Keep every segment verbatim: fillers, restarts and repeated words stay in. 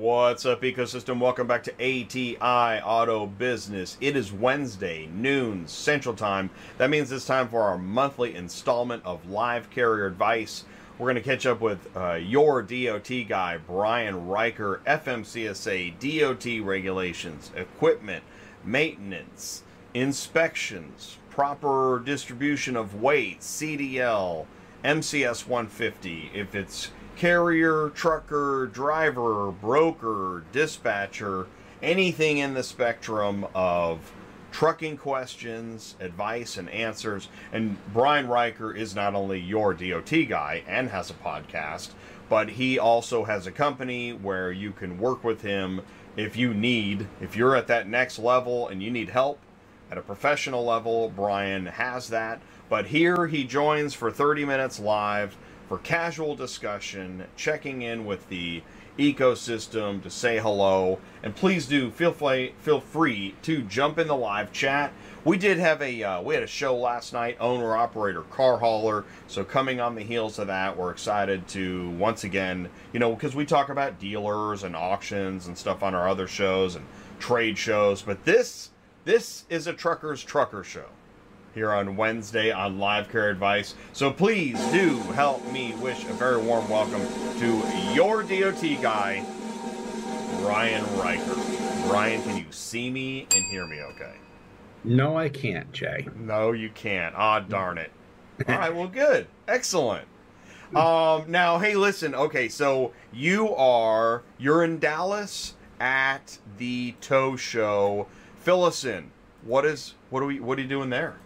What's up, ecosystem? Welcome back to A T I Auto Business. It is Wednesday, noon Central Time. That means it's time for our monthly installment of Live Carrier Advice. We're going to catch up with uh, your D O T guy, Brian Riker, F M C S A, D O T regulations, equipment, maintenance, inspections, proper distribution of weight, C D L, M C S one fifty, if it's carrier, trucker, driver, broker, dispatcher, anything in the spectrum of trucking questions, advice, and answers. And Brian Riker is not only your D O T guy and has a podcast, but he also has a company where you can work with him if you need, if you're at that next level and you need help at a professional level. Brian has that. But here he joins for thirty minutes live for casual discussion, checking in with the ecosystem to say hello. And please do feel free, feel free to jump in the live chat. We did have a uh, we had a show last night, owner operator car hauler. So coming on the heels of that, we're excited to once again, you know, because we talk about dealers and auctions and stuff on our other shows and trade shows, but this this is a trucker's trucker show here on Wednesday on Live Carrier Advice. So please do help me wish a very warm welcome to your D O T guy, Brian Riker. Brian, can you see me and hear me okay? No, I can't, Jay. No, you can't. Ah, darn it. All right, well, good. Excellent. Um, now, hey, listen. Okay, so you are, you're in Dallas at the Toast Show. Fill us in. What is, what are we, what are you doing there?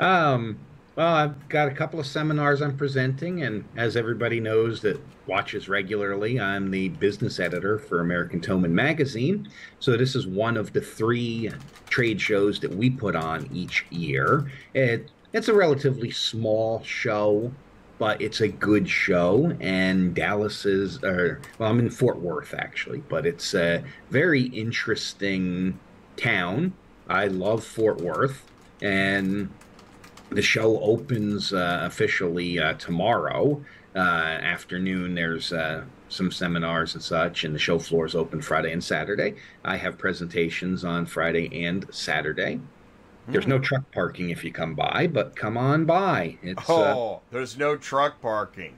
Um, well, I've got a couple of seminars I'm presenting, and as everybody knows that watches regularly, I'm the business editor for American Toman Magazine. So this is one of the three trade shows that we put on each year. It, it's a relatively small show, but it's a good show, and Dallas is, or, well, I'm in Fort Worth, actually, but it's a very interesting town. I love Fort Worth, and the show opens uh, officially uh, tomorrow uh, afternoon. There's uh, some seminars and such, and the show floor is open Friday and Saturday. I have presentations on Friday and Saturday. There's no truck parking if you come by, but come on by. It's, oh, uh, there's no truck parking.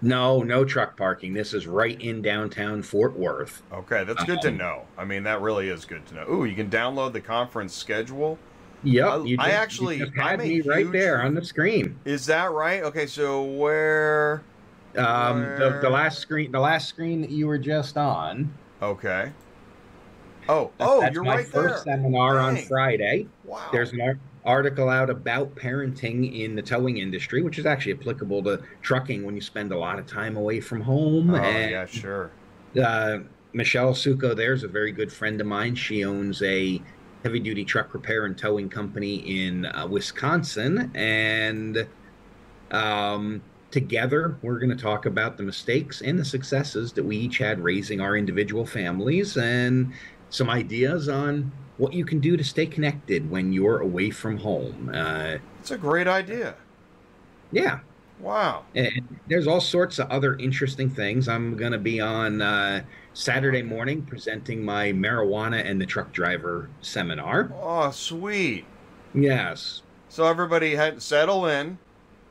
No, no truck parking. This is right in downtown Fort Worth. Okay, that's good um, to know. I mean, that really is good to know. Ooh, you can download the conference schedule. Yep, I, you just, I actually you just had me huge, right there on the screen. Is that right? Okay, so where? Um, where? The, the last screen, the last screen that you were just on. Okay. Oh, that, oh, you're right there. That's my first seminar Dang. on Friday. Wow. There's an article out about parenting in the towing industry, which is actually applicable to trucking when you spend a lot of time away from home. Oh, and, yeah, sure. Uh, Michelle Succo there is a very good friend of mine. She owns a heavy-duty truck repair and towing company in uh, Wisconsin, and um, together we're going to talk about the mistakes and the successes that we each had raising our individual families, and some ideas on what you can do to stay connected when you're away from home. Uh, it's a great idea. Yeah. Wow. And there's all sorts of other interesting things. I'm going to be on uh, Saturday morning presenting my marijuana and the truck driver seminar. Oh, sweet. Yes. So everybody had settle in,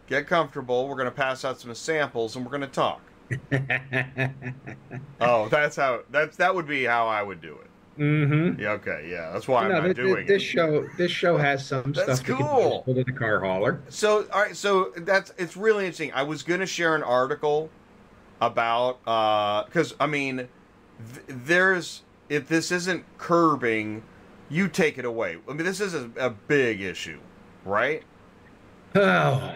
get comfortable. We're going to pass out some samples and we're going to talk. Oh, that's how that's that would be how I would do it. Mm-hmm. Yeah, okay, yeah, that's why no, I'm not th- doing this it. show. This show has some that's stuff cool. to the car hauler. So, all right, so that's it's really interesting. I was going to share an article about because uh, I mean, th- there's if this isn't curbing, you take it away. I mean, this is a, a big issue, right? Oh,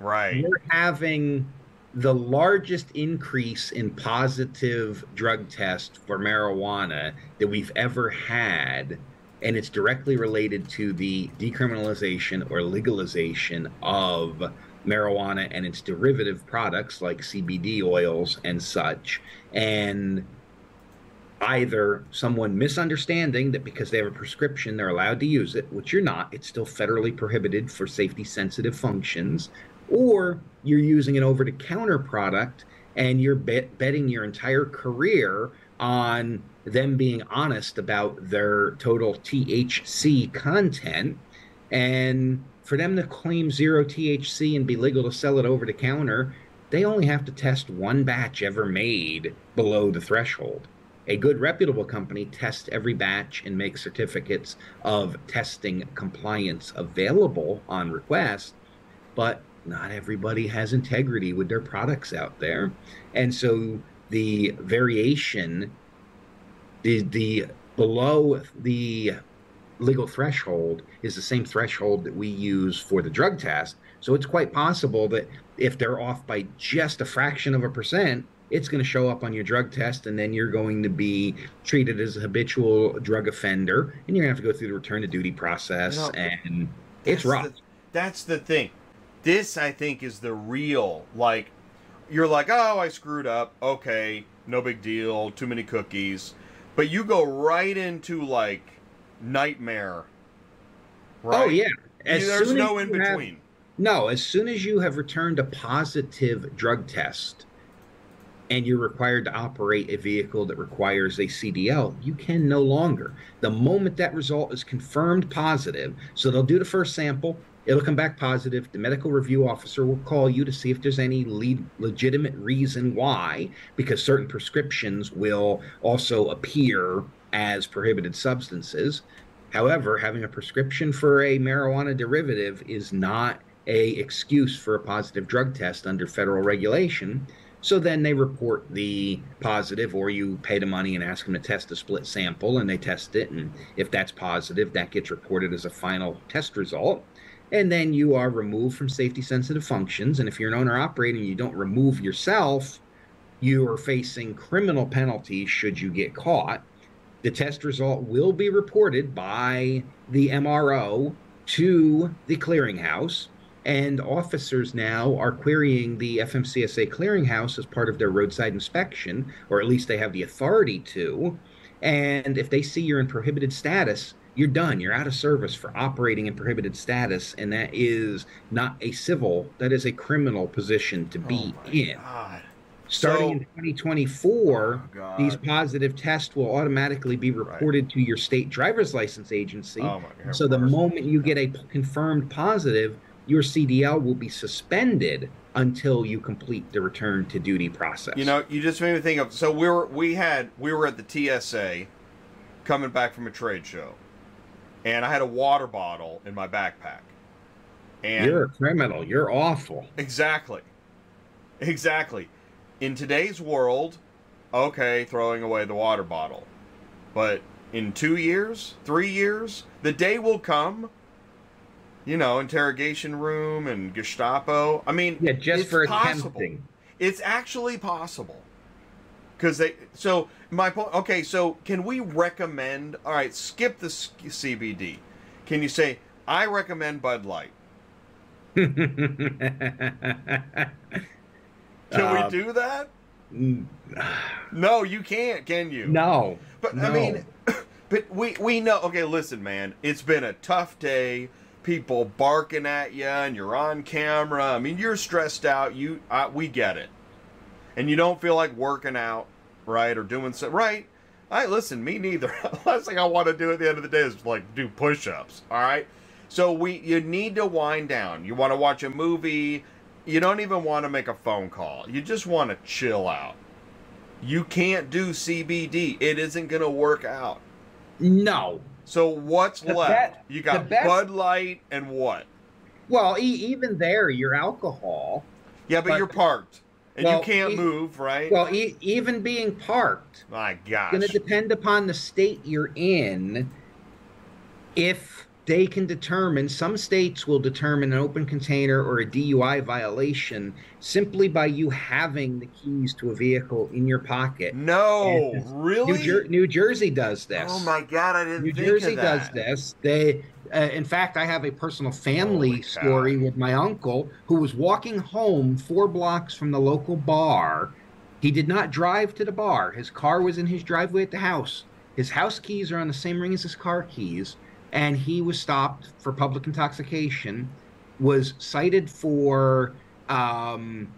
right. We're having the largest increase in positive drug tests for marijuana that we've ever had, and it's directly related to the decriminalization or legalization of marijuana and its derivative products like C B D oils and such. And either someone misunderstanding that because they have a prescription they're allowed to use it, which you're not, it's still federally prohibited for safety sensitive functions, or you're using an over-the-counter product and you're bet- betting your entire career on them being honest about their total T H C content, and for them to claim zero T H C and be legal to sell it over the counter, they only have to test one batch ever made below the threshold. A good reputable company tests every batch and makes certificates of testing compliance available on request, but not everybody has integrity with their products out there. And so the variation, the, the below the legal threshold is the same threshold that we use for the drug test. So it's quite possible that if they're off by just a fraction of a percent, it's going to show up on your drug test, and then you're going to be treated as a habitual drug offender, and you're going to have to go through the return to duty process, no, and it's rough. The, that's the thing. This, I think, is the real, like, you're like, oh, I screwed up. Okay, no big deal, too many cookies. But you go right into, like, nightmare, right? Oh, yeah. As There's no in-between. Have, no, as soon as you have returned a positive drug test, and you're required to operate a vehicle that requires a C D L, you can no longer. The moment that result is confirmed positive, so they'll do the first sample, it'll come back positive, the medical review officer will call you to see if there's any lead, legitimate reason why, because certain prescriptions will also appear as prohibited substances. However, having a prescription for a marijuana derivative is not a excuse for a positive drug test under federal regulation. So then they report the positive, or you pay the money and ask them to test a split sample, and they test it. And if that's positive, that gets reported as a final test result. And then you are removed from safety-sensitive functions. And if you're an owner-operator and you don't remove yourself, you are facing criminal penalties should you get caught. The test result will be reported by the M R O to the clearinghouse. And officers now are querying the F M C S A clearinghouse as part of their roadside inspection, or at least they have the authority to. And if they see you're in prohibited status, you're done. You're out of service for operating in prohibited status. And that is not a civil, that is a criminal position to be oh in. God. Starting so, in twenty twenty-four, oh these positive tests will automatically be reported right. to your state driver's license agency. Oh God, so the moment you get a confirmed positive, your C D L will be suspended until you complete the return to duty process. You know, you just made me think of, so we were, we had, we were at the T S A coming back from a trade show, and I had a water bottle in my backpack. And you're a criminal. You're awful. Exactly. Exactly. In today's world, okay, throwing away the water bottle. But in two years, three years, the day will come, you know, interrogation room and Gestapo. I mean, yeah, just it's for possible. Attempting. It's actually possible. Because they, so my point, okay, so can we recommend, all right, skip the C B D. Can you say, I recommend Bud Light? Can uh, we do that? No, you can't, can you? No. But no. I mean, but we, we know, okay, listen, man, it's been a tough day. People barking at you, and you're on camera. I mean, you're stressed out. You, uh, we get it, and you don't feel like working out, right, or doing something, right? All right, listen, me neither. Last thing I want to do at the end of the day is like do push-ups. All right, so we, you need to wind down. You want to watch a movie. You don't even want to make a phone call. You just want to chill out. You can't do C B D. It isn't gonna work out. No. So what's the left? Bet, you got best, Bud Light and what? Well, e even there, your alcohol. Yeah, but, but you're parked. And well, you can't e move, right? Well, e even being parked. My gosh. It's going to depend upon the state you're in. If they can determine, some states will determine an open container or a D U I violation simply by you having the keys to a vehicle in your pocket. No, really? New, Jer New Jersey does this. Oh my God, I didn't New think Jersey of that. New Jersey does this. They, uh, in fact, I have a personal family story with my uncle who was walking home four blocks from the local bar. He did not drive to the bar. His car was in his driveway at the house. His house keys are on the same ring as his car keys. And he was stopped for public intoxication, was cited for um,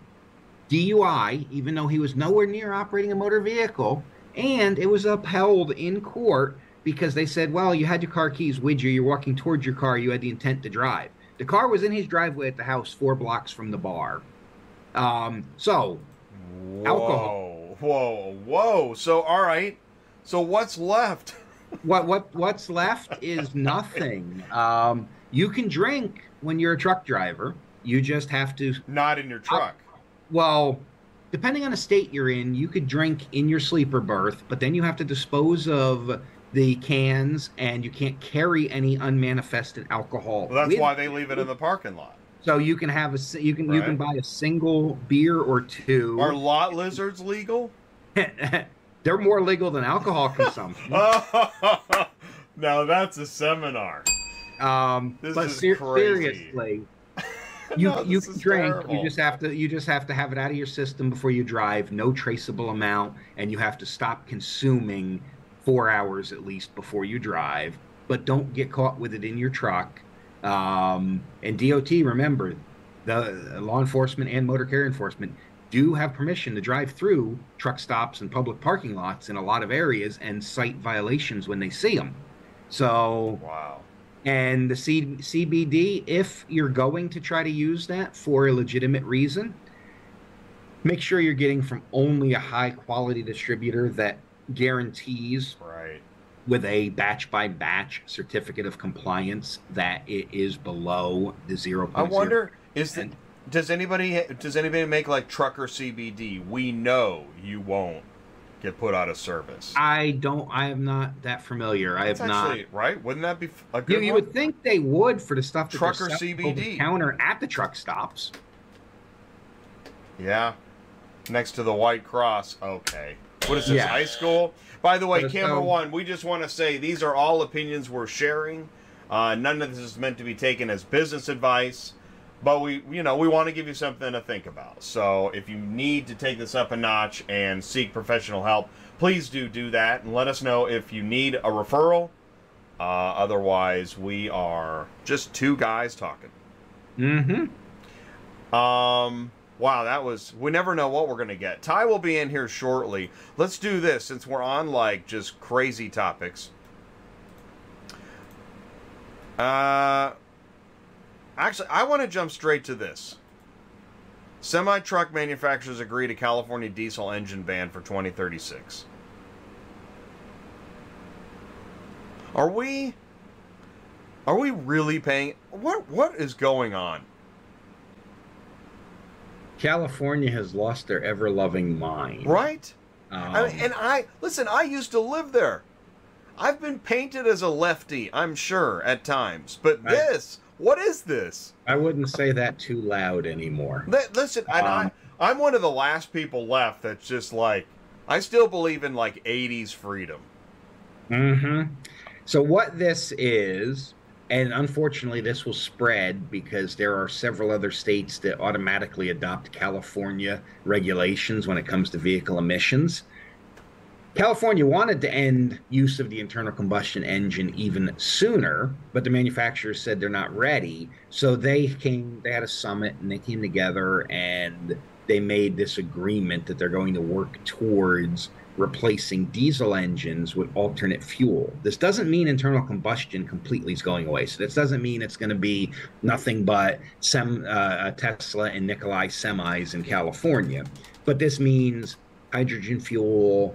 D U I, even though he was nowhere near operating a motor vehicle, and it was upheld in court because they said, well, you had your car keys with you, you're walking towards your car, you had the intent to drive. The car was in his driveway at the house four blocks from the bar. Um, so, whoa, alcohol. Whoa, whoa. So, all right. So what's left? What what what's left is nothing. Um, you can drink when you're a truck driver. You just have to... Not in your truck. Uh, well, depending on the state you're in, you could drink in your sleeper berth, but then you have to dispose of the cans, and you can't carry any unmanifested alcohol. Well, that's with, why they leave it in the parking lot. So you can have a you can right. you can buy a single beer or two. Are lot lizards legal? They're more legal than alcohol consumption. Now that's a seminar. Um, this but is ser crazy. Seriously, you no, you can drink. Terrible. You just have to you just have to have it out of your system before you drive. No traceable amount, and you have to stop consuming four hours at least before you drive, but don't get caught with it in your truck. Um, and D O T, remember, the law enforcement and motor carrier enforcement do have permission to drive through truck stops and public parking lots in a lot of areas and cite violations when they see them. So, wow. And the C B D, if you're going to try to use that for a legitimate reason, make sure you're getting from only a high-quality distributor that guarantees right. with a batch by batch certificate of compliance that it is below the zero point zero. I wonder is that does anybody does anybody make like trucker C B D? We know you won't get put out of service. I don't. I am not that familiar. That's I have actually, not. Right? Wouldn't that be a good? You, you would think they would for the stuff that trucker C B D counter at the truck stops. Yeah, next to the white cross. Okay. What is this, yeah. high school? By the way, but camera um, one, we just want to say these are all opinions we're sharing. Uh, none of this is meant to be taken as business advice, but we, you know, we want to give you something to think about. So if you need to take this up a notch and seek professional help, please do do that and let us know if you need a referral. Uh, otherwise, we are just two guys talking. Mm-hmm. Um... Wow, that was, we never know what we're going to get. Ty will be in here shortly. Let's do this since we're on like just crazy topics. Uh, actually, I want to jump straight to this. Semi-truck manufacturers agree to California diesel engine ban for twenty thirty-six. Are we, are we really paying, what, what is going on? California has lost their ever-loving mind. Right? Um, I mean, and I, listen, I used to live there. I've been painted as a lefty, I'm sure, at times. But I, this, what is this? I wouldn't say that too loud anymore. That, listen, um, I, I'm one of the last people left that's just like, I still believe in like eighties freedom. Mm-hmm. So what this is... And unfortunately, this will spread because there are several other states that automatically adopt California regulations when it comes to vehicle emissions. California wanted to end use of the internal combustion engine even sooner, but the manufacturers said they're not ready. So they came, they had a summit and they came together and they made this agreement that they're going to work towards replacing diesel engines with alternate fuel. This doesn't mean internal combustion completely is going away. So this doesn't mean it's going to be nothing but sem, uh, Tesla and Nikola semis in California. But this means hydrogen fuel,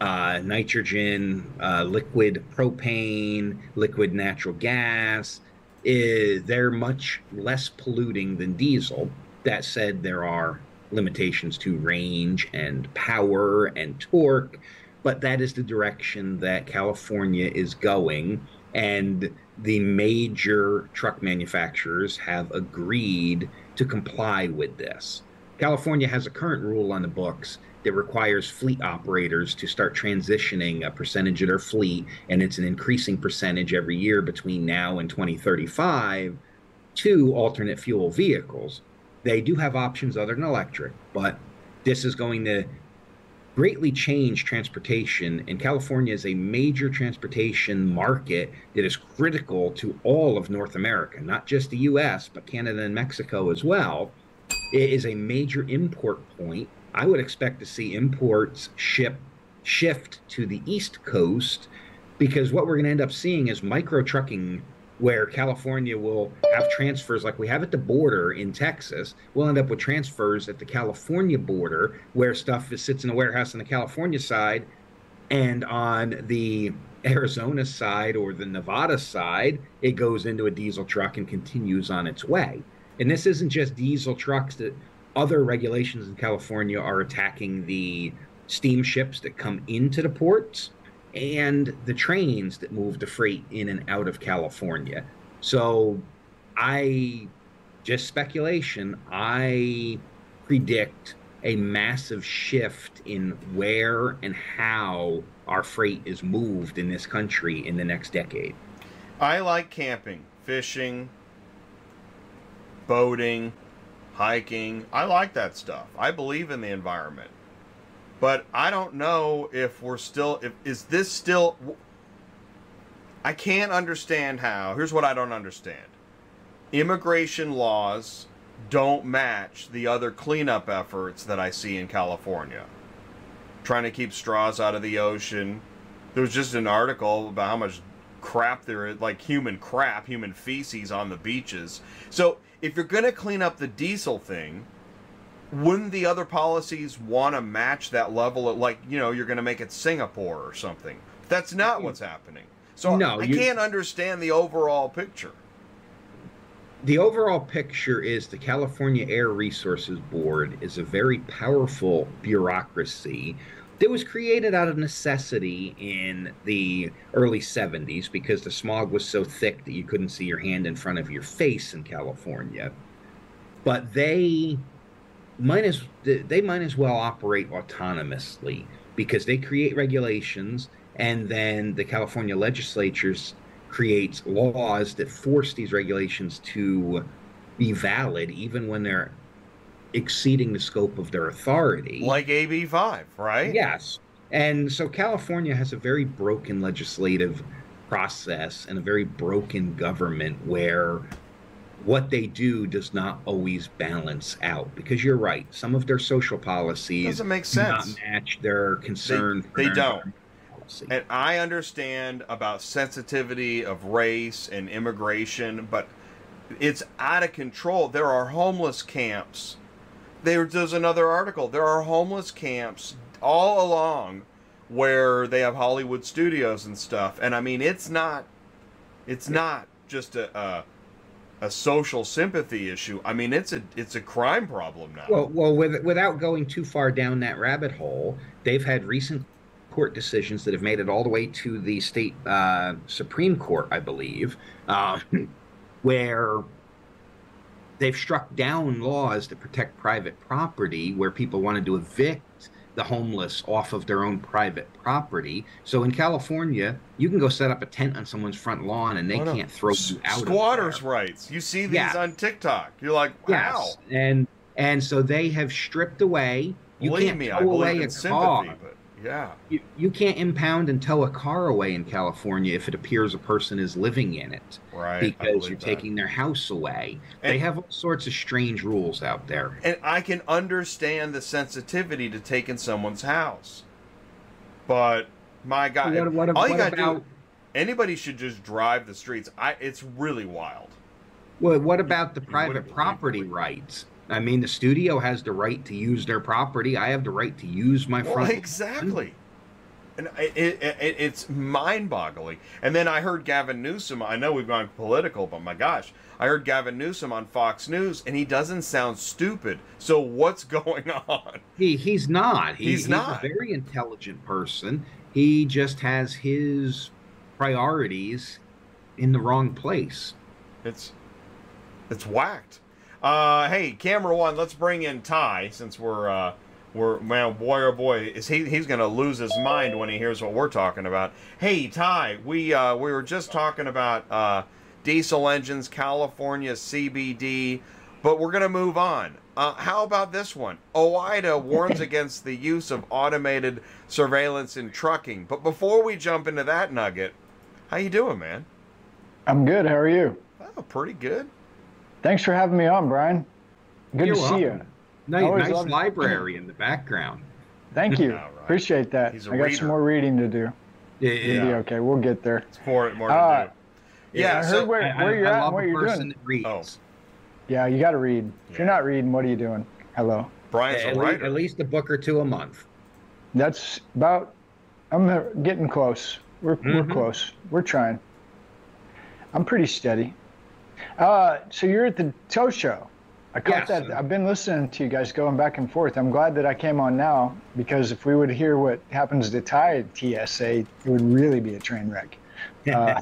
uh, nitrogen, uh, liquid propane, liquid natural gas. Is, they're much less polluting than diesel. That said, there are limitations to range and power and torque, but that is the direction that California is going, and the major truck manufacturers have agreed to comply with this. California has a current rule on the books that requires fleet operators to start transitioning a percentage of their fleet, and it's an increasing percentage every year between now and twenty thirty-five, to alternate fuel vehicles. They do have options other than electric, but this is going to greatly change transportation. And California is a major transportation market that is critical to all of North America, not just the U S, but Canada and Mexico as well. It is a major import point. I would expect to see imports ship shift to the East Coast, because what we're going to end up seeing is micro trucking, where California will have transfers like we have at the border in Texas. We'll end up with transfers at the California border, where stuff is, sits in a warehouse on the California side, and on the Arizona side or the Nevada side, it goes into a diesel truck and continues on its way. And this isn't just diesel trucks. That other regulations in California are attacking the steamships that come into the ports and the trains that move the freight in and out of California. So I, just speculation, I predict a massive shift in where and how our freight is moved in this country in the next decade. I like camping, fishing, boating, hiking. I like that stuff. I believe in the environment. But I don't know if we're still, if, is this still, I can't understand how, here's what I don't understand. Immigration laws don't match the other cleanup efforts that I see in California. Trying to keep straws out of the ocean. There was just an article about how much crap there is, like human crap, human feces on the beaches. So if you're going to clean up the diesel thing, wouldn't the other policies want to match that level of, like, you know, you're going to make it Singapore or something? That's not what's happening. So no, I you, can't understand the overall picture. The overall picture is the California Air Resources Board is a very powerful bureaucracy that was created out of necessity in the early seventies because the smog was so thick that you couldn't see your hand in front of your face in California. But they... Might as, they might as well operate autonomously, because they create regulations and then the California legislature creates laws that force these regulations to be valid even when they're exceeding the scope of their authority. Like A B five, right? Yes. And so California has a very broken legislative process and a very broken government where what they do does not always balance out, because you're right. Some of their social policies doesn't make sense. Do not match their concern. They, they don't. And I understand about sensitivity of race and immigration, but it's out of control. There are homeless camps. There, there's another article. There are homeless camps all along where they have Hollywood studios and stuff. And I mean, it's not, it's not just a, a a social sympathy issue. I mean, it's a it's a crime problem now. Well, well, with, without going too far down that rabbit hole, they've had recent court decisions that have made it all the way to the state uh, Supreme Court, I believe, uh, where they've struck down laws that protect private property, where people wanted to evict the homeless off of their own private property. So in California, you can go set up a tent on someone's front lawn and they can't a, throw you out. Squatters' of rights. You see these yeah. on TikTok. You're like, wow. Yes. And and so they have stripped away. You believe can't me, tow I away a sympathy, car. But yeah. You, you can't impound and tow a car away in California if it appears a person is living in it. Right. Because you're that. taking their house away. And they have all sorts of strange rules out there. And I can understand the sensitivity to taking someone's house. But my God, what, what, all you got to do, anybody should just drive the streets. I, it's really wild. Well, what about the private property rights? I mean, the studio has the right to use their property. I have the right to use my well, front. Exactly. And it, it, it, it's mind-boggling. And then I heard Gavin Newsom. I know we've gone political, but my gosh. I heard Gavin Newsom on Fox News, and he doesn't sound stupid. So what's going on? He He's not. He, he's, he's not. He's a very intelligent person. He just has his priorities in the wrong place. It's, it's whacked. Uh, hey, camera one, let's bring in Ty, since we're, uh, we're, man, boy, oh boy, is he, he's going to lose his mind when he hears what we're talking about. Hey, Ty, we, uh, we were just talking about, uh, diesel engines, California, C B D, but we're going to move on. Uh, how about this one? O I D A warns against the use of automated surveillance in trucking. But before we jump into that nugget, how you doing, man? I'm good. How are you? Oh, pretty good. Thanks for having me on, Brian. Good You're to welcome. see you. Nice, nice library in the background. Thank you. Right. Appreciate that. I got reader. some more reading to do. Yeah, yeah, yeah. Be okay, we'll get there. It's more, more uh, to do. Yeah, yeah I so heard where, I, where I, you're I at and what you're doing. Oh. Yeah, you got to read. Yeah. If you're not reading, what are you doing? Hello. Brian's yeah, a writer. At least a book or two a month. That's about, I'm getting close. We're, mm-hmm. we're close. We're trying. I'm pretty steady. Uh, so you're at the Toast Show. I caught yes. that. I've been listening to you guys going back and forth. I'm glad that I came on now, because if we would hear what happens to T I T S A, it would really be a train wreck. Uh,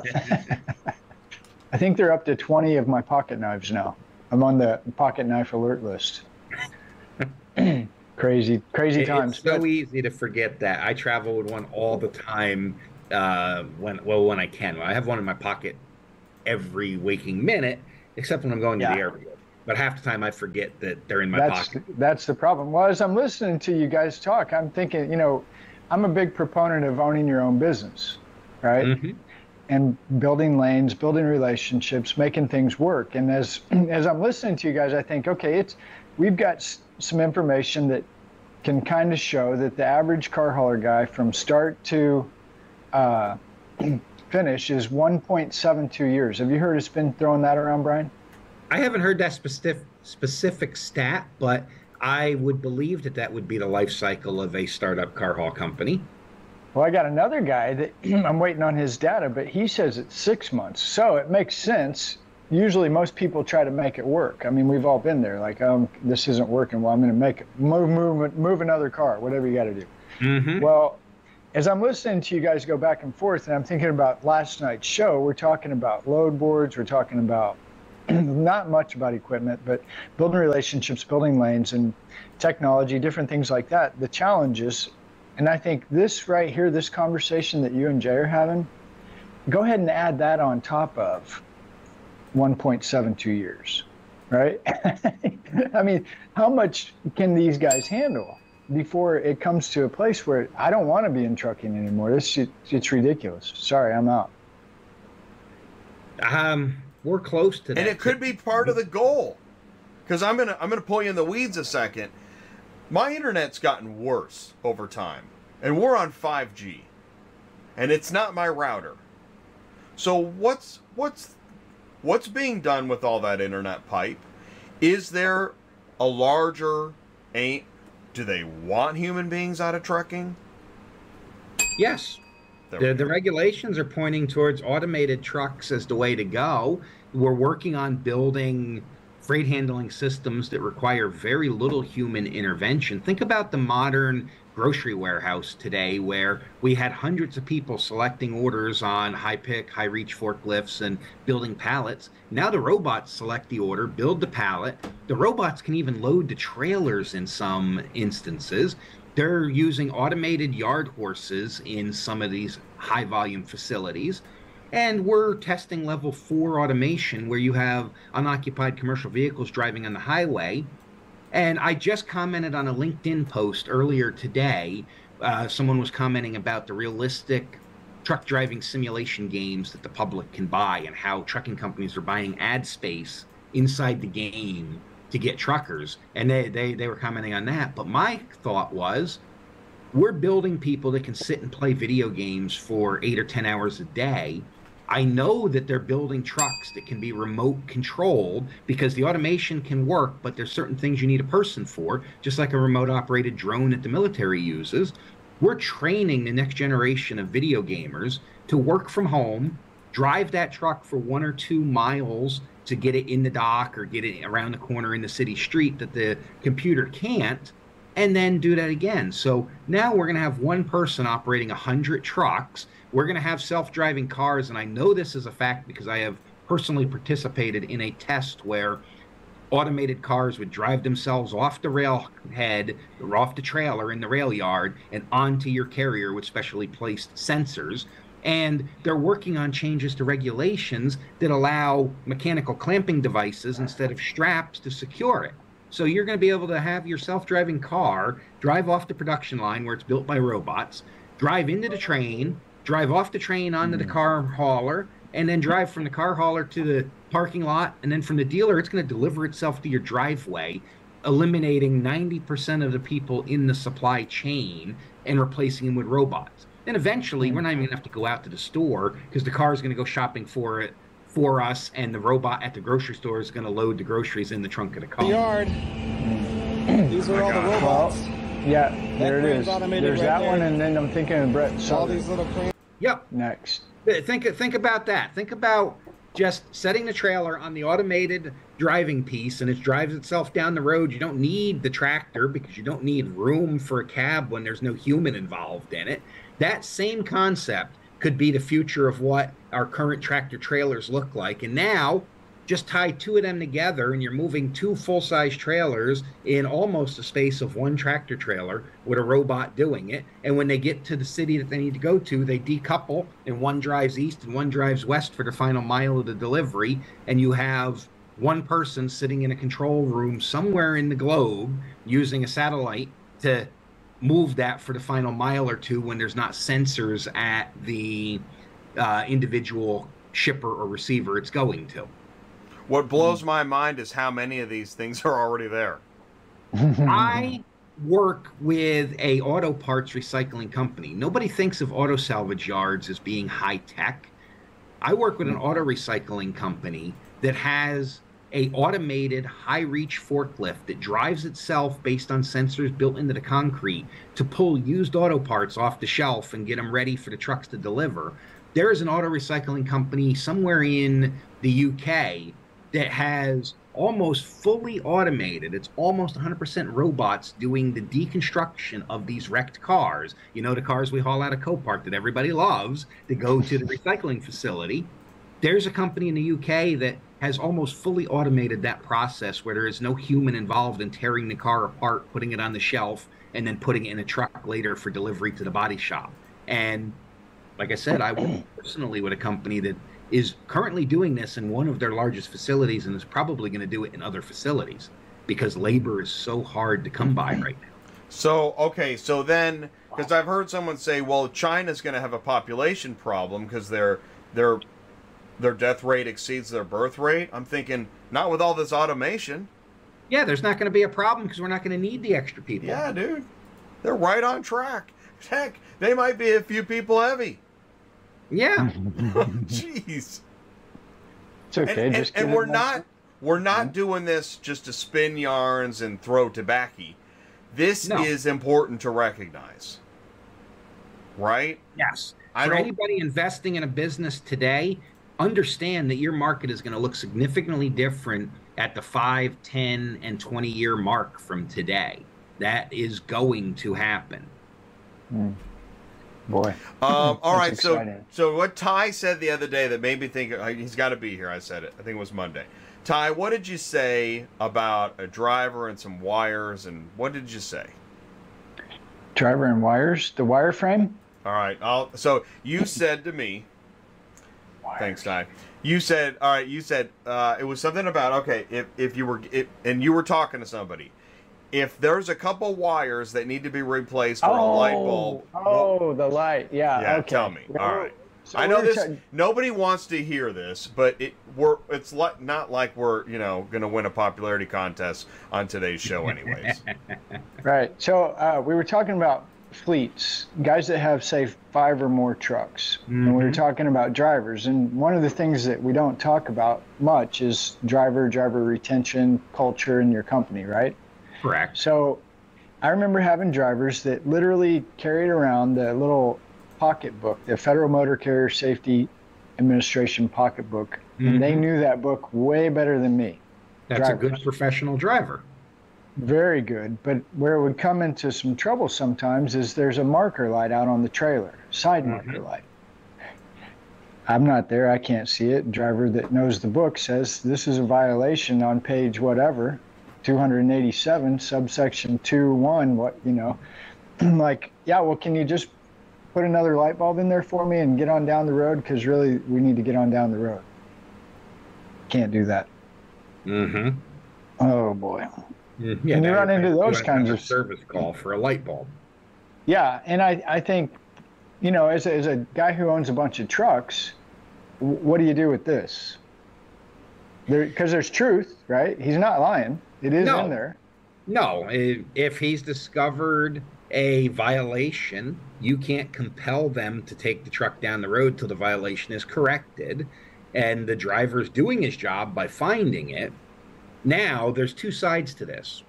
I think they're up to twenty of my pocket knives now. I'm on the pocket knife alert list. Crazy, crazy it, times. It's so but, easy to forget that. I travel with one all the time uh, when, well, when I can. I have one in my pocket every waking minute, except when I'm going yeah. to the airport. But half the time I forget that they're in my that's, pocket. That's the problem. Well, as I'm listening to you guys talk, I'm thinking, you know, I'm a big proponent of owning your own business, right? Mm-hmm. And building lanes, building relationships, making things work. And as as I'm listening to you guys, I think, okay, it's we've got s some information that can kind of show that the average car hauler guy from start to uh, finish is one point seven two years. Have you heard it's been throwing that around, Brian? I haven't heard that specific specific stat, but I would believe that that would be the life cycle of a startup car haul company. Well, I got another guy that I'm waiting on his data, but he says it's six months. So it makes sense. Usually most people try to make it work. I mean, we've all been there like, um, this isn't working. Well, I'm going to make it move, move, move another car, whatever you got to do. Mm-hmm. Well, as I'm listening to you guys go back and forth, and I'm thinking about last night's show, we're talking about load boards. We're talking about not much about equipment, but building relationships, building lanes, and technology, different things like that, the challenges. And I think this right here, this conversation that you and Jay are having, go ahead and add that on top of one point seven two years, right? I mean, how much can these guys handle before it comes to a place where I don't want to be in trucking anymore? This, it, it's ridiculous. Sorry, I'm out. Um. We're close to that. And it could be part of the goal, because I'm gonna I'm gonna pull you in the weeds a second. My internet's gotten worse over time, and we're on five G, and it's not my router. So what's what's what's being done with all that internet pipe? Is there a larger aim? Do they want human beings out of trucking? Yes. The, the regulations are pointing towards automated trucks as the way to go. We're working on building freight handling systems that require very little human intervention. Think about the modern grocery warehouse today, where we had hundreds of people selecting orders on high pick, high reach forklifts and building pallets. Now the robots select the order, build the pallet. The robots can even load the trailers in some instances. They're using automated yard horses in some of these high volume facilities. And we're testing level four automation, where you have unoccupied commercial vehicles driving on the highway. And I just commented on a LinkedIn post earlier today. Uh, someone was commenting about the realistic truck driving simulation games that the public can buy, and how trucking companies are buying ad space inside the game to get truckers, and they, they they were commenting on that. But my thought was, we're building people that can sit and play video games for eight or ten hours a day. I know that they're building trucks that can be remote controlled, because the automation can work, but there's certain things you need a person for, just like a remote operated drone that the military uses. We're training the next generation of video gamers to work from home, drive that truck for one or two miles to get it in the dock or get it around the corner in the city street that the computer can't, and then do that again. So now we're gonna have one person operating one hundred trucks. We're gonna have self-driving cars, and I know this is a fact because I have personally participated in a test where automated cars would drive themselves off the rail head, or off the trailer in the rail yard, and onto your carrier with specially placed sensors. And they're working on changes to regulations that allow mechanical clamping devices instead of straps to secure it. So you're going to be able to have your self-driving car drive off the production line where it's built by robots, drive into the train, drive off the train onto the car hauler, and then drive from the car hauler to the parking lot, and then from the dealer, it's going to deliver itself to your driveway. eliminating ninety percent of the people in the supply chain and replacing them with robots. And eventually, we're not even going to have to go out to the store because the car is going to go shopping for it for us, and the robot at the grocery store is going to load the groceries in the trunk of the car. The yard. These are oh all God. the robots. Well, yeah, that there it is. There's right that there. one, and then I'm thinking of Brett. All Southern. these little. Clean yep. Next. Think think about that. Think about just setting the trailer on the automated driving piece, and it drives itself down the road. You don't need the tractor because you don't need room for a cab when there's no human involved in it. That same concept could be the future of what our current tractor trailers look like. And now just tie two of them together and you're moving two full-size trailers in almost the space of one tractor trailer with a robot doing it. And when they get to the city that they need to go to, they decouple and one drives east and one drives west for the final mile of the delivery. And you have one person sitting in a control room somewhere in the globe using a satellite to move that for the final mile or two when there's not sensors at the uh, individual shipper or receiver it's going to. What blows my mind is how many of these things are already there. I work with a auto parts recycling company. Nobody thinks of auto salvage yards as being high tech. I work with an auto recycling company that has a automated high-reach forklift that drives itself based on sensors built into the concrete to pull used auto parts off the shelf and get them ready for the trucks to deliver. There is an auto recycling company somewhere in the U K that has almost fully automated. It's almost one hundred percent robots doing the deconstruction of these wrecked cars. You know, the cars we haul out of Copart that everybody loves to go to the recycling facility. There's a company in the U K that has almost fully automated that process where there is no human involved in tearing the car apart, putting it on the shelf, and then putting it in a truck later for delivery to the body shop. And like I said, I work personally with a company that is currently doing this in one of their largest facilities and is probably going to do it in other facilities because labor is so hard to come by right now. So, okay, so then, because I've heard someone say, well, China's going to have a population problem because they're they're... their death rate exceeds their birth rate. I'm thinking, not with all this automation. Yeah, there's not going to be a problem because we're not going to need the extra people. Yeah, dude. They're right on track. Heck, they might be a few people heavy. Yeah. Jeez. It's okay. And, and, and we're not we're not yeah. doing this just to spin yarns and throw tobacco. This no. is important to recognize. Right? Yes. I For don't... anybody investing in a business today, understand that your market is going to look significantly different at the five, ten, and twenty year mark from today. That is going to happen. Mm. Boy. Um, all right. Exciting. So so what Ty said the other day that made me think he's got to be here. I said it. I think it was Monday. Ty, what did you say about a driver and some wires? And what did you say? Driver and wires? The wireframe? All right. I'll, so you said to me. Thanks, Ty. You said, all right, you said uh, it was something about, okay, if, if you were, if, and you were talking to somebody, if there's a couple wires that need to be replaced for oh, a light bulb. Oh, well, the light. Yeah. Yeah, okay. Tell me. All right. So I know this, trying... nobody wants to hear this, but it we're it's like, not like we're, you know, going to win a popularity contest on today's show anyways. Right. So uh, we were talking about fleets, guys that have, say, five or more trucks. Mm-hmm. And we were talking about drivers. And one of the things that we don't talk about much is driver, driver retention, culture in your company, right? Correct. So I remember having drivers that literally carried around the little pocketbook, the Federal Motor Carrier Safety Administration pocketbook. Mm-hmm. And they knew that book way better than me. That's drivers. a good professional driver. Very good, but where it would come into some trouble sometimes is there's a marker light out on the trailer, side mm-hmm. marker light. I'm not there, I can't see it. Driver that knows the book says this is a violation on page whatever, two eighty-seven, subsection two one, what, you know. Like, yeah, well, can you just put another light bulb in there for me and get on down the road? Because really, we need to get on down the road. Can't do that. Mm-hmm. Oh, boy. And yeah, you run into those kinds of service call for a light bulb. Yeah, and I, I think, you know, as a, as a guy who owns a bunch of trucks, w- what do you do with this? Because there, there's truth, right? He's not lying. It is no. in there. No, if he's discovered a violation, you can't compel them to take the truck down the road till the violation is corrected, and the driver's doing his job by finding it. Now, there's two sides to this.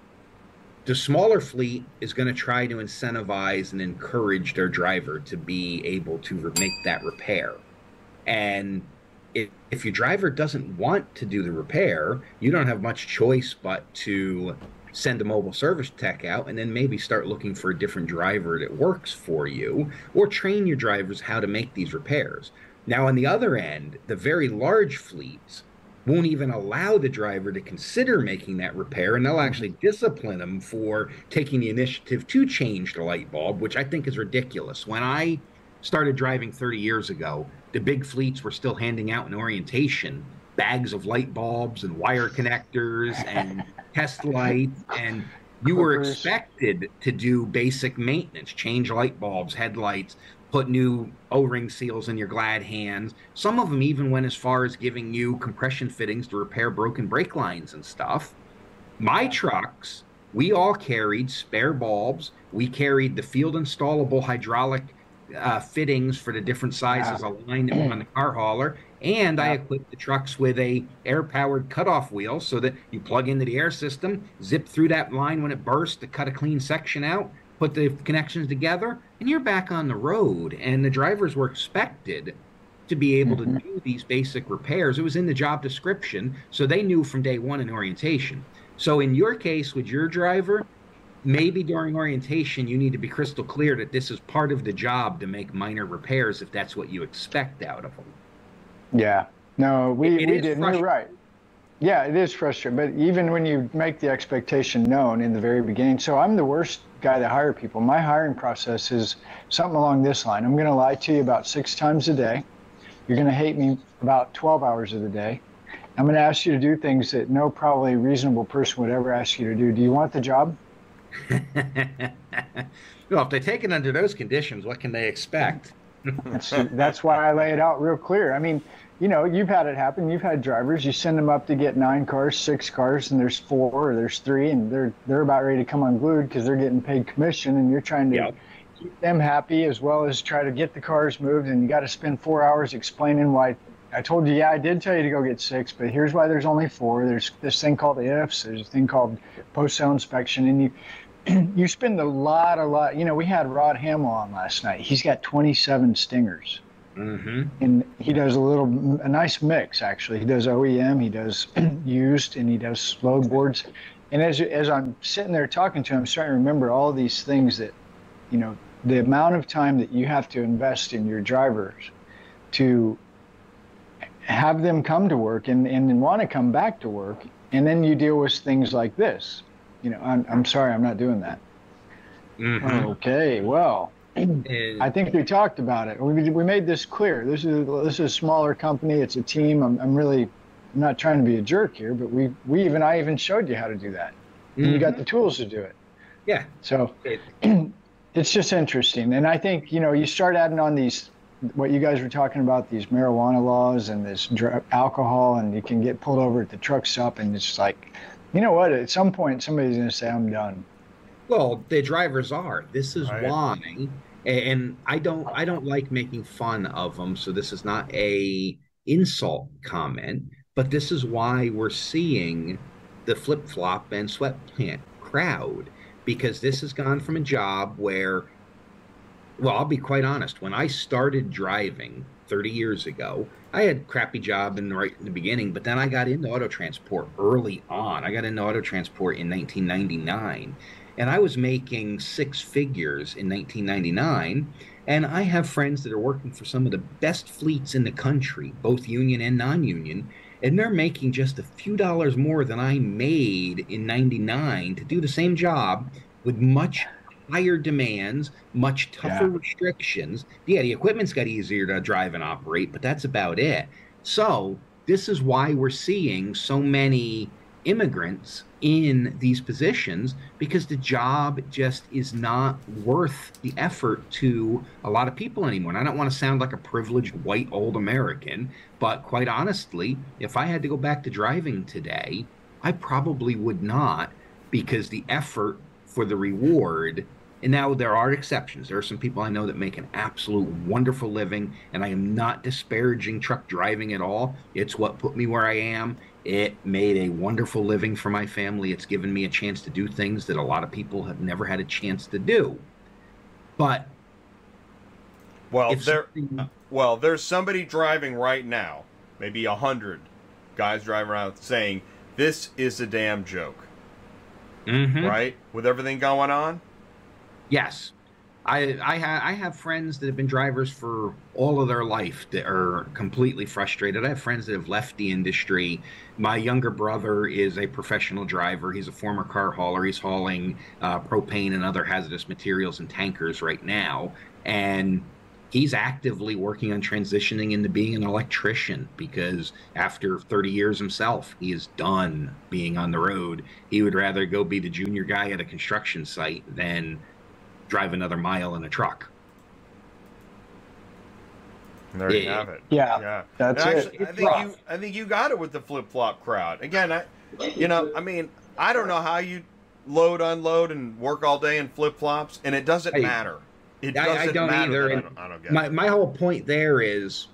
The smaller fleet is going to try to incentivize and encourage their driver to be able to make that repair. And if, if your driver doesn't want to do the repair, you don't have much choice but to send a mobile service tech out and then maybe start looking for a different driver that works for you, or train your drivers how to make these repairs. Now, on the other end, the very large fleets won't even allow the driver to consider making that repair, and they'll actually discipline them for taking the initiative to change the light bulb, which I think is ridiculous. When I started driving thirty years ago, the big fleets were still handing out in orientation bags of light bulbs and wire connectors and test lights, and you were expected to do basic maintenance, change light bulbs, headlights, put new O-ring seals in your glad hands. Some of them even went as far as giving you compression fittings to repair broken brake lines and stuff. My trucks, we all carried spare bulbs. We carried the field installable hydraulic uh, fittings for the different sizes wow. of line that went on the car hauler. And I equipped the trucks with a air-powered cutoff wheel so that you plug into the air system, zip through that line when it bursts to cut a clean section out, put the connections together, and you're back on the road. And the drivers were expected to be able mm-hmm. to do these basic repairs. It was in the job description, so they knew from day one in orientation. So in your case with your driver, maybe during orientation you need to be crystal clear that this is part of the job to make minor repairs if that's what you expect out of them. Yeah, no, we, we didn't, you're right. Yeah, it is frustrating, but even when you make the expectation known in the very beginning, so I'm the worst guy to hire people. My hiring process is something along this line. I'm going to lie to you about six times a day. You're going to hate me about twelve hours of the day. I'm going to ask you to do things that no probably reasonable person would ever ask you to do. Do you want the job? Well, if they take it under those conditions, what can they expect? that's, that's why I lay it out real clear. I mean, you know, you've had it happen. You've had drivers, you send them up to get nine cars, six cars, and there's four or there's three, and they're they're about ready to come unglued because they're getting paid commission, and you're trying to yep. keep them happy as well as try to get the cars moved, and you got to spend four hours explaining why I told you, yeah, I did tell you to go get six, but here's why there's only four. There's this thing called I F S. There's a thing called post-sale inspection, and you you spend a lot, a lot. You know, we had Rod Hamill on last night. He's got twenty-seven stingers. Mm-hmm. And he does a little, a nice mix, actually. He does O E M, he does used, and he does load boards. And as as I'm sitting there talking to him, I'm starting to remember all these things that, you know, the amount of time that you have to invest in your drivers to have them come to work and, and want to come back to work. And then you deal with things like this. You know, I'm, I'm sorry, I'm not doing that. Mm-hmm. Okay, well. I think we talked about it. We we made this clear. This is this is a smaller company. It's a team. I'm I'm really I'm not trying to be a jerk here, but we we even I even showed you how to do that. Mm-hmm. And you got the tools to do it. Yeah. So it's just interesting. And I think, you know, you start adding on these, what you guys were talking about, these marijuana laws and this dr- alcohol, and you can get pulled over at the truck stop, and it's like, you know what? At some point, somebody's going to say, I'm done. Well, the drivers are. This is right. why. And I don't I don't like making fun of them, so this is not a insult comment, but this is why we're seeing the flip-flop and sweatpant crowd, because this has gone from a job where, well, I'll be quite honest, when I started driving thirty years ago, I had a crappy job in the, right in the beginning, but then I got into auto transport early on. I got into auto transport in nineteen ninety-nine. And I was making six figures in nineteen ninety-nine, and I have friends that are working for some of the best fleets in the country, both union and non-union, and they're making just a few dollars more than I made in ninety-nine to do the same job with much higher demands, much tougher yeah. restrictions. Yeah, the equipment's got easier to drive and operate, but that's about it. So this is why we're seeing so many immigrants in these positions, because the job just is not worth the effort to a lot of people anymore. And I don't want to sound like a privileged white old American, but quite honestly, if I had to go back to driving today, I probably would not because the effort for the reward, and now there are exceptions. There are some people I know that make an absolute wonderful living, and I am not disparaging truck driving at all. It's what put me where I am. It made a wonderful living for my family. It's given me a chance to do things that a lot of people have never had a chance to do. But well, there, well, there's somebody driving right now, maybe a hundred guys driving around saying, this is a damn joke, mm-hmm. right? With everything going on? Yes. I, I, ha I have friends that have been drivers for all of their life that are completely frustrated. I have friends that have left the industry. My younger brother is a professional driver. He's a former car hauler. He's hauling uh, propane and other hazardous materials and tankers right now. And he's actively working on transitioning into being an electrician because after thirty years himself, he is done being on the road. He would rather go be the junior guy at a construction site than drive another mile in a truck. There you yeah. have it. Yeah, yeah. that's actually, it. It's I think rough. you. I think you got it with the flip flop crowd. Again, I, you know, I mean, I don't know how you load, unload, and work all day in flip flops, and it doesn't I, matter. It I, doesn't I don't matter. Either. I don't, I don't get my it. my whole point there is,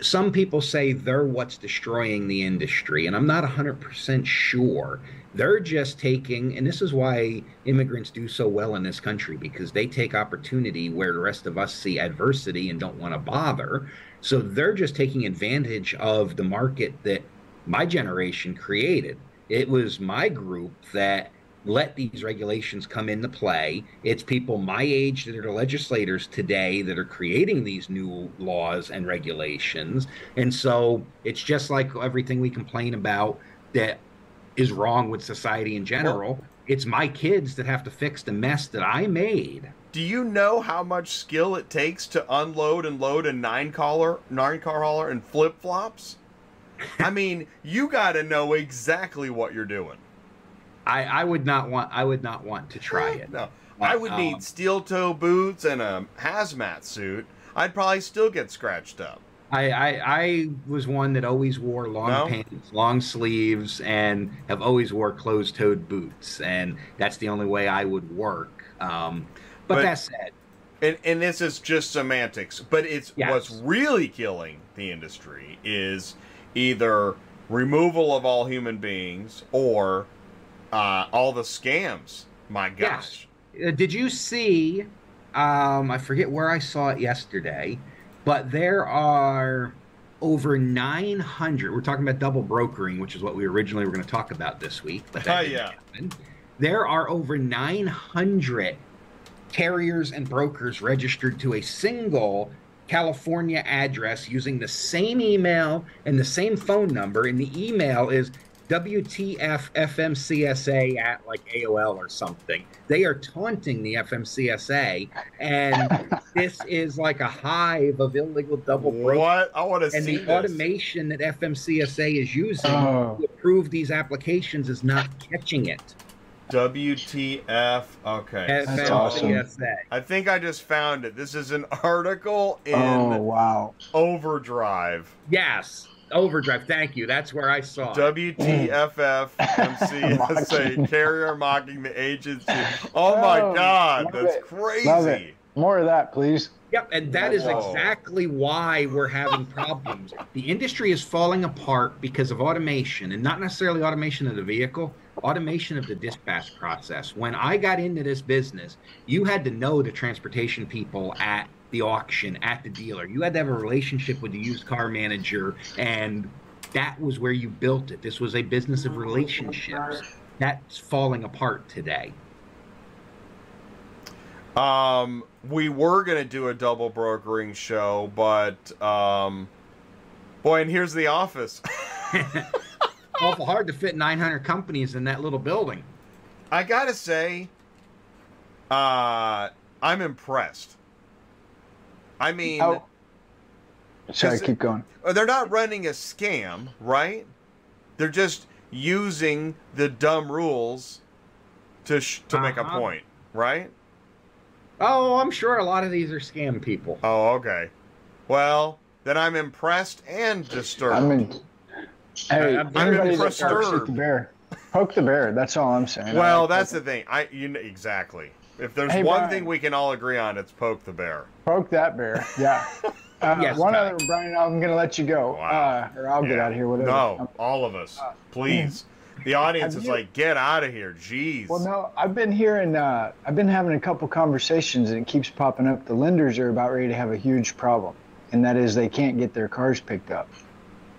some people say they're what's destroying the industry, and I'm not one hundred percent sure. They're just taking, and this is why immigrants do so well in this country, because they take opportunity where the rest of us see adversity and don't want to bother. So they're just taking advantage of the market that my generation created. It was my group that let these regulations come into play. It's people my age that are the legislators today that are creating these new laws and regulations. And so it's just like everything we complain about that is wrong with society in general. Well, it's my kids that have to fix the mess that I made. Do you know how much skill it takes to unload and load a nine collar, nine car hauler and flip-flops? I mean, you got to know exactly what you're doing. I, I would not want. I would not want to try it. No, but I would um, need steel toe boots and a hazmat suit. I'd probably still get scratched up. I, I, I was one that always wore long no? pants, long sleeves, and have always wore closed toed boots, and that's the only way I would work. Um, but, but that said, and and this is just semantics. But it's yes. what's really killing the industry is either removal of all human beings or Uh, all the scams, my gosh. Yes. Uh, did you see, um, I forget where I saw it yesterday, but there are over nine hundred, we're talking about double brokering, which is what we originally were going to talk about this week. But that uh, didn't yeah. happen. There are over nine hundred carriers and brokers registered to a single California address using the same email and the same phone number, and the email is W T F F M C S A at like A O L or something. They are taunting the F M C S A, and this is like a hive of illegal double brokers. What? I want to see And the this. automation that F M C S A is using oh. to approve these applications is not catching it. W T F, okay. That's awesome. I think I just found it. This is an article in oh, wow. Overdrive. Yes. Overdrive, thank you. That's where I saw W T F F M C S A carrier mocking the agency. Oh my oh, God, that's it. crazy. Love it. More of that, please. Yep, and that is exactly why we're having problems. The industry is falling apart because of automation, and not necessarily automation of the vehicle, automation of the dispatch process. When I got into this business, you had to know the transportation people at the auction, at the dealer. You had to have a relationship with the used car manager, and that was where you built it. This was a business of relationships. That's falling apart today. Um, we were going to do a double brokering show, but, um, boy, and here's the office. Awful hard to fit nine hundred companies in that little building. I got to say, uh, I'm impressed. I mean, oh. sorry, keep going. They're not running a scam, right? They're just using the dumb rules to sh to uh-huh. make a point, right? Oh, I'm sure a lot of these are scam people. Oh, okay. Well, then I'm impressed and disturbed. I mean, hey, I'm impressed. Poke the bear. That's all I'm saying. Well, that's the thing. I you exactly. If there's hey, one Brian, thing we can all agree on, it's poke the bear. Poke that bear. Yeah. Uh, yes, one Matt. other, Brian. I'm going to let you go, wow. uh, or I'll yeah. get out of here. Whatever. No, all of us, uh, please. The audience is you, like, get out of here. Jeez. Well, no, I've been hearing, uh, I've been having a couple conversations, and it keeps popping up. The lenders are about ready to have a huge problem, and that is they can't get their cars picked up.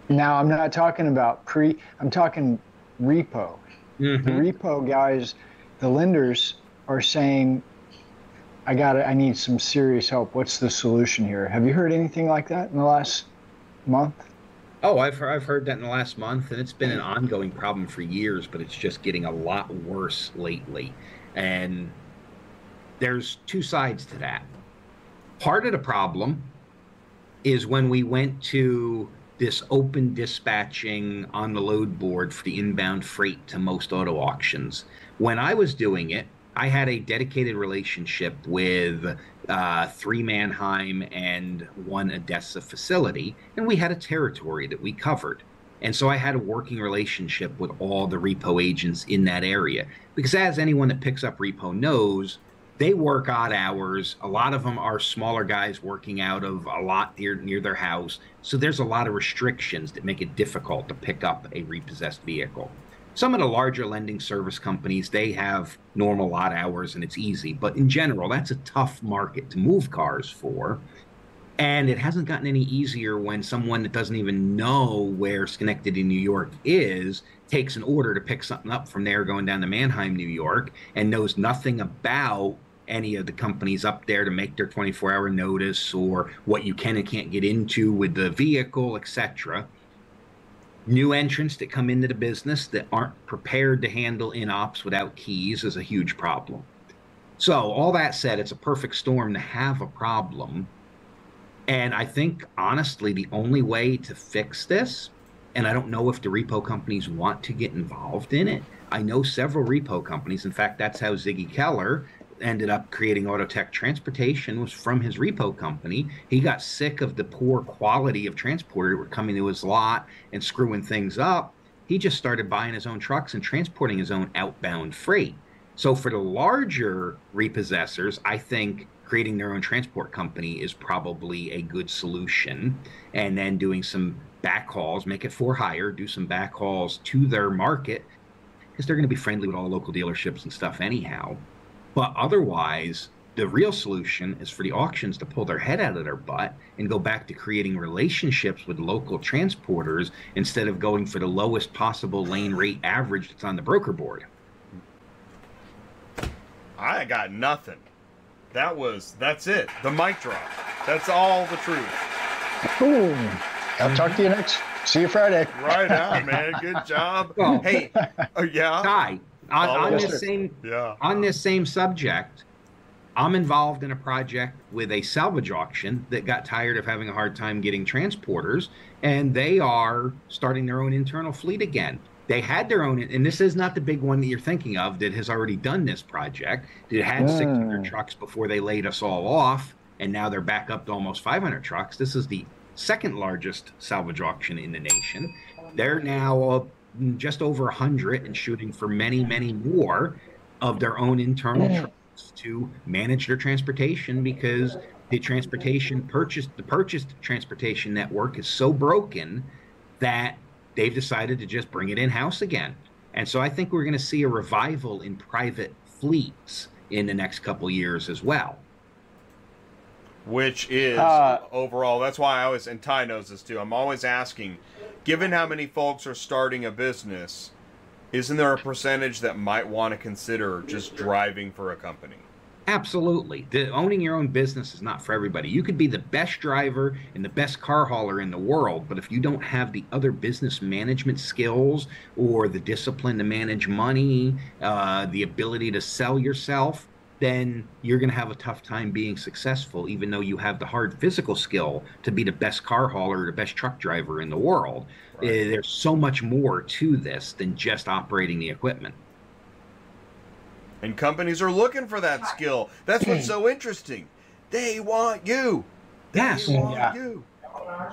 Now, I'm not talking about pre. I'm talking repo. Mm-hmm. The repo guys, the lenders are saying, I got it. I need some serious help. What's the solution here? Have you heard anything like that in the last month? Oh, I've heard, I've heard that in the last month, and it's been an ongoing problem for years, but it's just getting a lot worse lately. And there's two sides to that. Part of the problem is when we went to this open dispatching on the load board for the inbound freight to most auto auctions. When I was doing it, I had a dedicated relationship with uh, three Mannheim and one Odessa facility, and we had a territory that we covered. And so I had a working relationship with all the repo agents in that area, because as anyone that picks up repo knows, they work odd hours. A lot of them are smaller guys working out of a lot near, near their house. So there's a lot of restrictions that make it difficult to pick up a repossessed vehicle. Some of the larger lending service companies, they have normal lot hours and it's easy. But in general, that's a tough market to move cars for. And it hasn't gotten any easier when someone that doesn't even know where Schenectady, New York is, takes an order to pick something up from there going down to Mannheim, New York, and knows nothing about any of the companies up there to make their twenty-four hour notice or what you can and can't get into with the vehicle, et cetera. New entrants that come into the business that aren't prepared to handle in-ops without keys is a huge problem. So all that said, it's a perfect storm to have a problem. And I think, honestly, the only way to fix this, and I don't know if the repo companies want to get involved in it. I know several repo companies. In fact, that's how Ziggy Keller ended up creating Auto Tech Transportation, was from his repo company. He got sick of the poor quality of transporters that were coming to his lot and screwing things up. He just started buying his own trucks and transporting his own outbound freight. So for the larger repossessors, I think creating their own transport company is probably a good solution. And then doing some backhauls, make it for hire, do some backhauls to their market, because they're going to be friendly with all local dealerships and stuff anyhow. But otherwise, the real solution is for the auctions to pull their head out of their butt and go back to creating relationships with local transporters instead of going for the lowest possible lane rate average that's on the broker board. I got nothing. That was, that's it. The mic drop. That's all the truth. Boom. I'll talk to you next. See you Friday. Right on, man. Good job. Well, hey, oh, yeah. Hi. On, on, this same, yeah. on this same subject, I'm involved in a project with a salvage auction that got tired of having a hard time getting transporters, and they are starting their own internal fleet again. They had their own, and this is not the big one that you're thinking of that has already done this project. It had yeah. six hundred trucks before they laid us all off, and now they're back up to almost five hundred trucks. This is the second largest salvage auction in the nation. They're now a just over one hundred and shooting for many, many more of their own internal trucks to manage their transportation, because the transportation purchase, the purchased transportation network is so broken that they've decided to just bring it in-house again. And so I think we're going to see a revival in private fleets in the next couple years as well. Which is uh, overall, that's why I always, and Ty knows this too, I'm always asking, given how many folks are starting a business, isn't there a percentage that might want to consider just driving for a company? Absolutely. The, owning your own business is not for everybody. You could be the best driver and the best car hauler in the world, but if you don't have the other business management skills or the discipline to manage money, uh, the ability to sell yourself, then you're going to have a tough time being successful, even though you have the hard physical skill to be the best car hauler, the best truck driver in the world. Right. There's so much more to this than just operating the equipment. And companies are looking for that skill. That's what's so interesting. They want you. They yes. want yeah. you.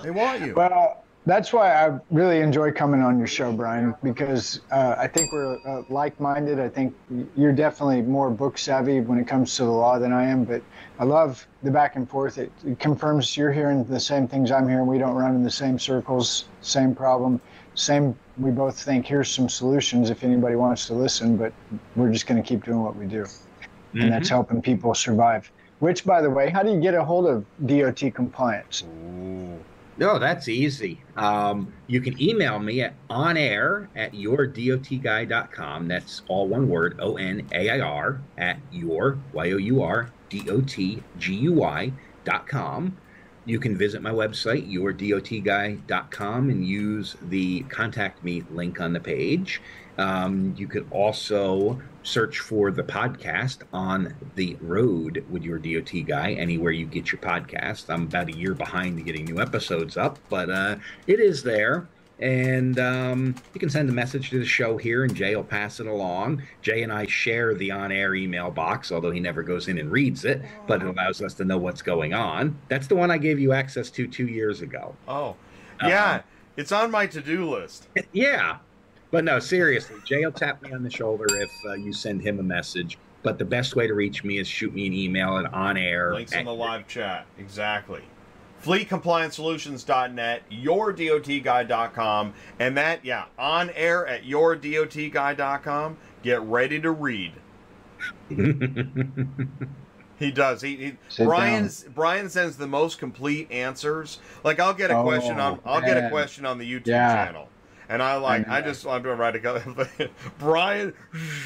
They want you. Well, that's why I really enjoy coming on your show, Brian, because uh, I think we're uh, like-minded. I think you're definitely more book-savvy when it comes to the law than I am, but I love the back and forth. It, it confirms you're hearing the same things I'm hearing. We don't run in the same circles, same problem, same, we both think here's some solutions if anybody wants to listen, but we're just going to keep doing what we do. Mm-hmm. And that's helping people survive. Which, by the way, how do you get a hold of D O T compliance? Ooh. No, that's easy. Um, you can email me at onair at your dot guy dot com. That's all one word, O N A I R, at your, Y O U R, D O T G U Y dot com. You can visit my website, your dot guy dot com, and use the Contact Me link on the page. Um, you could also search for the podcast On the Road with Your D O T Guy anywhere you get your podcast. I'm about a year behind getting new episodes up, but uh, it is there. And um, you can send a message to the show here, and Jay will pass it along. Jay and I share the on-air email box, although he never goes in and reads it, but it allows us to know what's going on. That's the one I gave you access to two years ago. Oh, yeah. Um, it's on my to-do list. Yeah. But no, seriously, Jay will tap me on the shoulder if uh, you send him a message. But the best way to reach me is shoot me an email at onair. Links in the live chat. Exactly. Fleet compliance solutions dot net, your dot guy dot com, and that, yeah, on air at your dot guy dot com. Get ready to read. He does. He, he Brian's down. Brian sends the most complete answers. Like I'll get a oh, question on I'll man. get a question on the YouTube yeah. channel. And I like I, I just I'm doing right to go. Brian,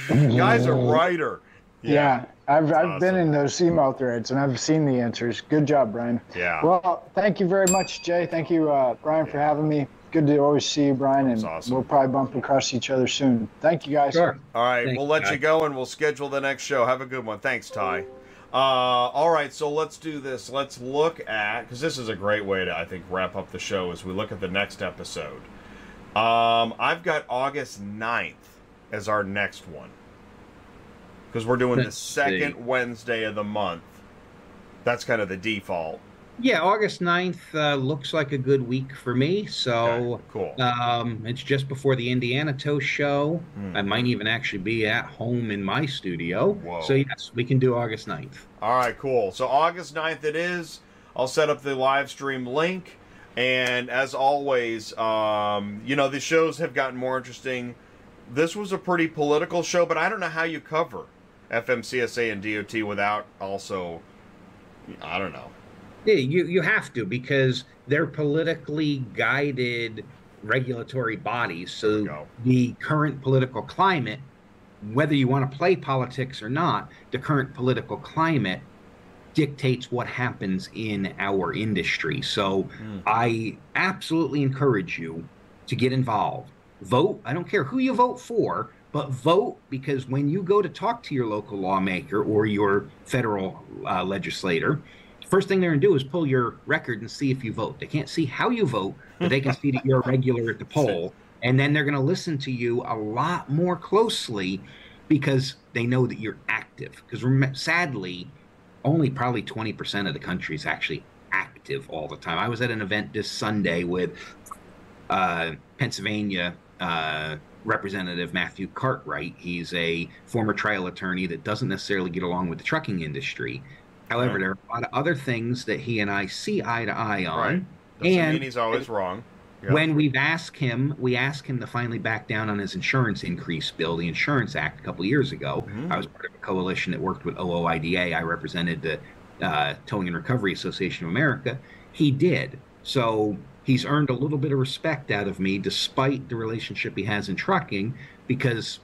guy's a writer. Yeah, yeah, I've I've awesome. been in those email threads, and I've seen the answers. Good job, Brian. Yeah. Well, thank you very much, Jay. Thank you, uh, Brian, for having me. Good to always see you, Brian, and awesome. we'll probably bump across each other soon. Thank you, guys. Sure. All right, Thanks, we'll let guys. you go, and we'll schedule the next show. Have a good one. Thanks, Ty. Uh, all right, so let's do this. Let's look at, because this is a great way to, I think, wrap up the show as we look at the next episode. Um, I've got August ninth as our next one, because we're doing Let's the second see. Wednesday of the month. That's kind of the default. Yeah, August ninth uh, looks like a good week for me. So okay, cool. Um, it's just before the Indiana Toast Show. Mm. I might even actually be at home in my studio. Whoa. So yes, we can do August ninth. All right, cool. So August ninth it is. I'll set up the live stream link. And as always, um, you know, the shows have gotten more interesting. This was a pretty political show, but I don't know how you cover F M C S A and D O T without also, I don't know. Yeah, you, you have to, because they're politically guided regulatory bodies. So the current political climate, whether you want to play politics or not, the current political climate dictates what happens in our industry. So mm. I absolutely encourage you to get involved. Vote. I don't care who you vote for, but vote, because when you go to talk to your local lawmaker or your federal uh, legislator, the first thing they're going to do is pull your record and see if you vote. They can't see how you vote, but they can see that you're a regular at the poll. And then they're going to listen to you a lot more closely because they know that you're active. Because sadly, only probably twenty percent of the country is actually active all the time. I was at an event this Sunday with uh, Pennsylvania uh, Representative Matthew Cartwright. He's a former trial attorney that doesn't necessarily get along with the trucking industry. However, right. there are a lot of other things that he and I see eye to eye on. Right. Doesn't and mean he's always wrong. Yeah. When we've asked him, we asked him to finally back down on his insurance increase bill, the Insurance Act, a couple of years ago. Mm-hmm. I was part of a coalition that worked with O O I D A. I represented the uh, Towing and Recovery Association of America. He did. So he's earned a little bit of respect out of me, despite the relationship he has in trucking, because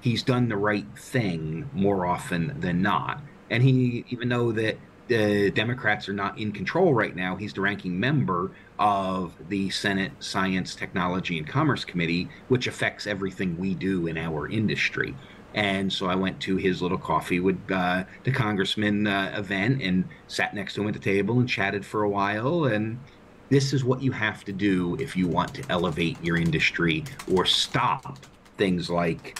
he's done the right thing more often than not. And he, even though that the Democrats are not in control right now, he's the ranking member of the Senate Science, Technology, and Commerce Committee, which affects everything we do in our industry. And so I went to his little coffee with uh, the congressman uh, event and sat next to him at the table and chatted for a while. And this is what you have to do if you want to elevate your industry or stop things like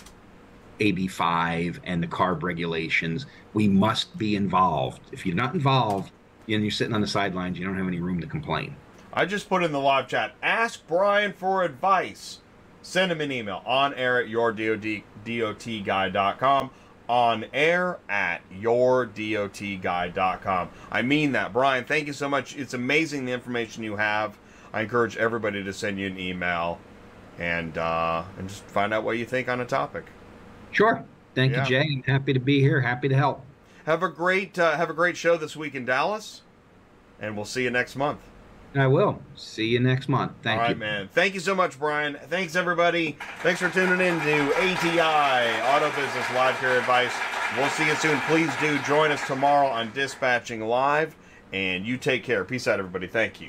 A B five and the carb regulations. We must be involved. If you're not involved and you're sitting on the sidelines, you don't have any room to complain. I just put in the live chat, ask Brian for advice. Send him an email, on air at your dot guy dot com, on air at your dot guy dot com. I mean that. Brian, thank you so much. It's amazing the information you have. I encourage everybody to send you an email and, uh, and just find out what you think on a topic. Sure. Thank yeah. you, Jay. I'm happy to be here. Happy to help. Have a great uh, have a great show this week in Dallas, and we'll see you next month. I will. See you next month. Thank you. All right, man. Thank you so much, Brian. Thanks, everybody. Thanks for tuning in to A T I, Auto Business Live Carrier Advice. We'll see you soon. Please do join us tomorrow on Dispatching Live, and you take care. Peace out, everybody. Thank you.